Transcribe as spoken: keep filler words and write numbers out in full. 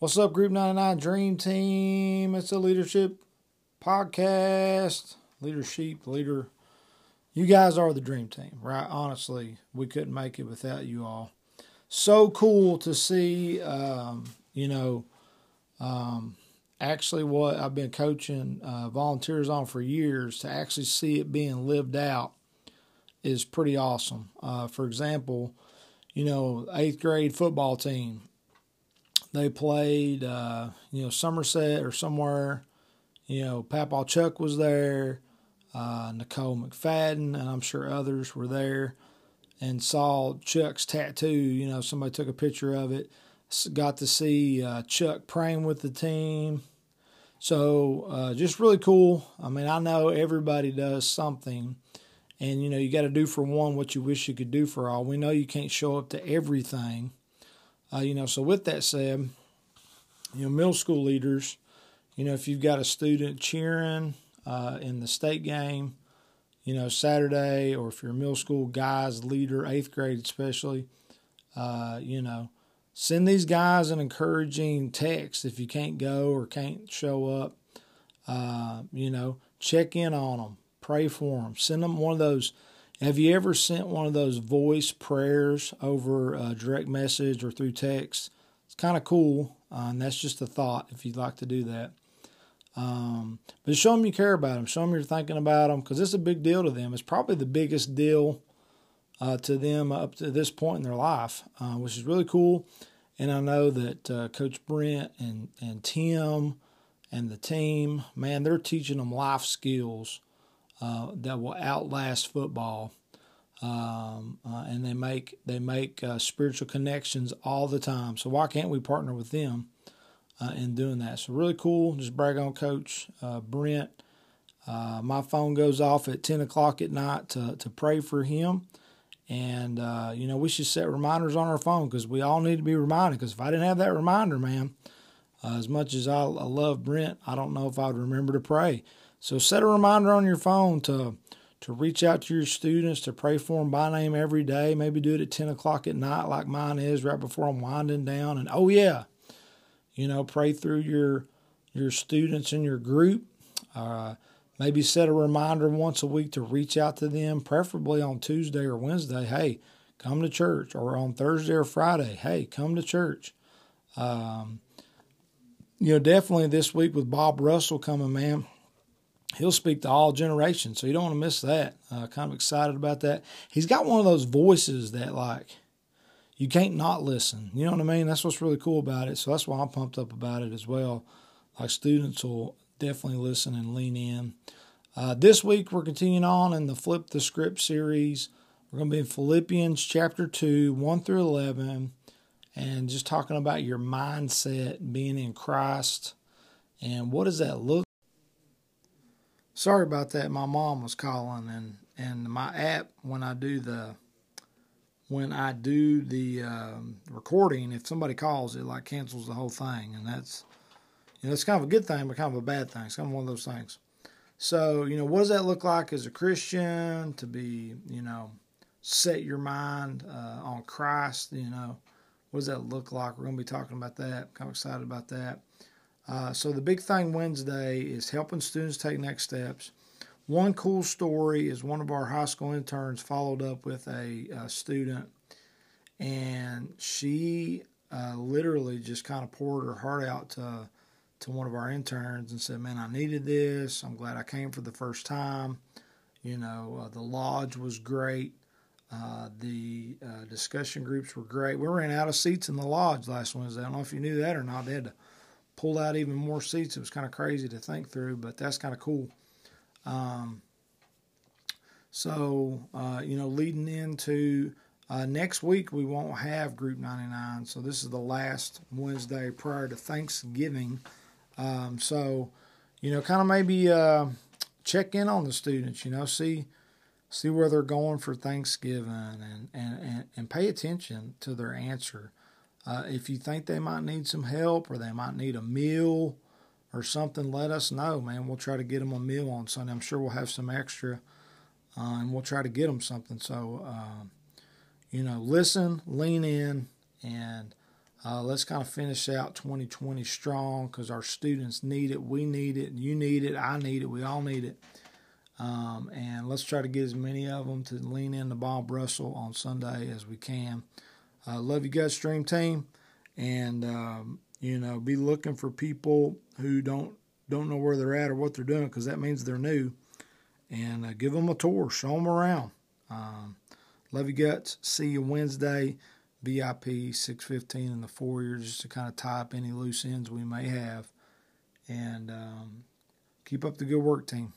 What's up, Group ninety-nine Dream Team? It's a leadership podcast. Leadership, leader. You guys are the dream team, right? Honestly, we couldn't make it without you all. So cool to see, um, you know, um, actually what I've been coaching uh, volunteers on for years, to actually see it being lived out is pretty awesome. Uh, for example, you know, eighth grade football team. They played, uh, you know, Somerset or somewhere. You know, Papaw Chuck was there, uh, Nicole McFadden, and I'm sure others were there and saw Chuck's tattoo. You know, somebody took a picture of it. Got to see uh, Chuck praying with the team. So, uh, just really cool. I mean, I know everybody does something. And, you know, you got to do for one what you wish you could do for all. We know you can't show up to everything. Uh, you know, so with that said, you know, middle school leaders, you know, if you've got a student cheering uh, in the state game, you know, Saturday, or if you're a middle school guys leader, eighth grade especially, uh, you know, send these guys an encouraging text if you can't go or can't show up. Uh, you know, check in on them, pray for them, send them one of those. Have you ever sent one of those voice prayers over a direct message or through text? It's kind of cool, uh, and that's just a thought if you'd like to do that. Um, but show them you care about them. Show them you're thinking about them, because it's a big deal to them. It's probably the biggest deal uh, to them up to this point in their life, uh, which is really cool. And I know that uh, Coach Brent and, and Tim and the team, man, they're teaching them life skills Uh, that will outlast football, um, uh, and they make they make uh, spiritual connections all the time. So why can't we partner with them uh, in doing that? So really cool. Just brag on Coach uh, Brent. Uh, my phone goes off at ten o'clock at night to to pray for him, and uh, you know, we should set reminders on our phone, because we all need to be reminded. Because if I didn't have that reminder, man, uh, as much as I, I love Brent, I don't know if I'd remember to pray. So set a reminder on your phone to to reach out to your students, to pray for them by name every day. Maybe do it at ten o'clock at night like mine is, right before I'm winding down. And, oh, yeah, you know, pray through your your students in your group. Uh, maybe set a reminder once a week to reach out to them, preferably on Tuesday or Wednesday. Hey, come to church. Or on Thursday or Friday. Hey, come to church. Um, you know, definitely this week with Bob Russell coming, man. He'll speak to all generations, so you don't want to miss that. Uh, kind of excited about that. He's got one of those voices that, like, you can't not listen. You know what I mean? That's what's really cool about it, so that's why I'm pumped up about it as well. Like, students will definitely listen and lean in. Uh, this week, we're continuing on in the Flip the Script series. We're going to be in Philippians chapter two, one through eleven, and just talking about your mindset being in Christ, and what does that look like? Sorry about that. My mom was calling, and, and my app, when I do the when I do the um, recording, if somebody calls, it like cancels the whole thing, and that's you know that's kind of a good thing, but kind of a bad thing. It's kind of one of those things. So you know, what does that look like as a Christian, to be you know set your mind uh, on Christ? You know, what does that look like? We're going to be talking about that. I'm kind of excited about that. Uh, so the big thing Wednesday is helping students take next steps. One cool story is one of our high school interns followed up with a, a student, and she uh, literally just kind of poured her heart out to to one of our interns and said, man, I needed this. I'm glad I came for the first time. You know, uh, the lodge was great. Uh, the uh, discussion groups were great. We ran out of seats in the lodge last Wednesday. I don't know if you knew that or not. They had to pull out even more seats. It was kind of crazy to think through, but that's kind of cool. Um, so, uh, you know, leading into uh, next week, we won't have Group ninety-nine. So this is the last Wednesday prior to Thanksgiving. Um, so, you know, kind of maybe uh, check in on the students, you know, see see where they're going for Thanksgiving, and, and, and, and pay attention to their answer. Uh, if you think they might need some help, or they might need a meal or something, let us know, man. We'll try to get them a meal on Sunday. I'm sure we'll have some extra, uh, and we'll try to get them something. So, um, you know, listen, lean in, and Uh, let's kind of finish out twenty twenty strong because our students need it. We need it. You need it. I need it. We all need it. Um, and let's try to get as many of them to lean into Bob Russell on Sunday as we can. Uh, love you guys, Stream Team. And, um, you know, be looking for people who don't don't know where they're at or what they're doing, because that means they're new. And uh, give them a tour. Show them around. Um, love you guts. See you Wednesday. V I P six fifteen in the foyer, just to kind of tie up any loose ends we may have. And um, keep up the good work, team.